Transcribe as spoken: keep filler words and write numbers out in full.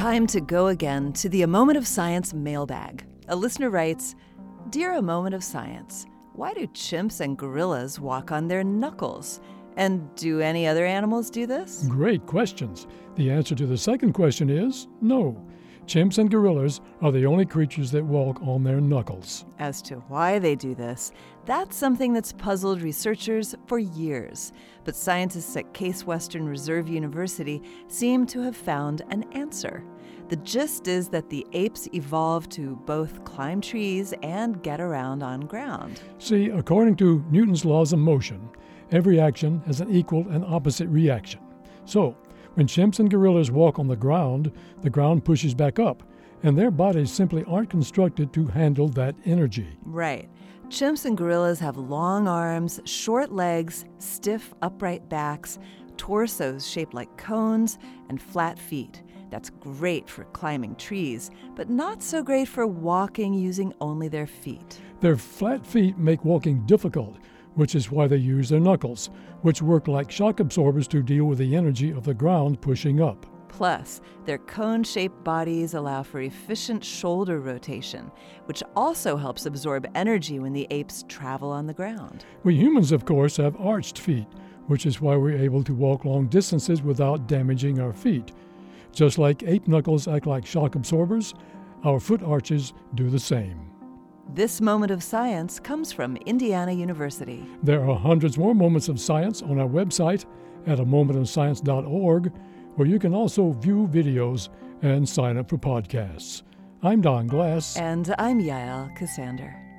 time to go again to the A Moment of Science mailbag. A listener writes, "Dear A Moment of Science, why do chimps and gorillas walk on their knuckles? And do any other animals do this?" Great questions. The answer to the second question is no. Chimps and gorillas are the only creatures that walk on their knuckles. As to why they do this, that's something that's puzzled researchers for years. But scientists at Case Western Reserve University seem to have found an answer. The gist is that the apes evolved to both climb trees and get around on ground. See, according to Newton's laws of motion, every action has an equal and opposite reaction. So, when chimps and gorillas walk on the ground, the ground pushes back up, and their bodies simply aren't constructed to handle that energy. Right. Chimps and gorillas have long arms, short legs, stiff, upright backs, torsos shaped like cones, and flat feet. That's great for climbing trees, but not so great for walking using only their feet. Their flat feet make walking difficult, which is why they use their knuckles, which work like shock absorbers to deal with the energy of the ground pushing up. Plus, their cone-shaped bodies allow for efficient shoulder rotation, which also helps absorb energy when the apes travel on the ground. We humans, of course, have arched feet, which is why we're able to walk long distances without damaging our feet. Just like ape knuckles act like shock absorbers, our foot arches do the same. This Moment of Science comes from Indiana University. There are hundreds more Moments of Science on our website at a moment of science dot org, where you can also view videos and sign up for podcasts. I'm Don Glass. And I'm Yael Cassander.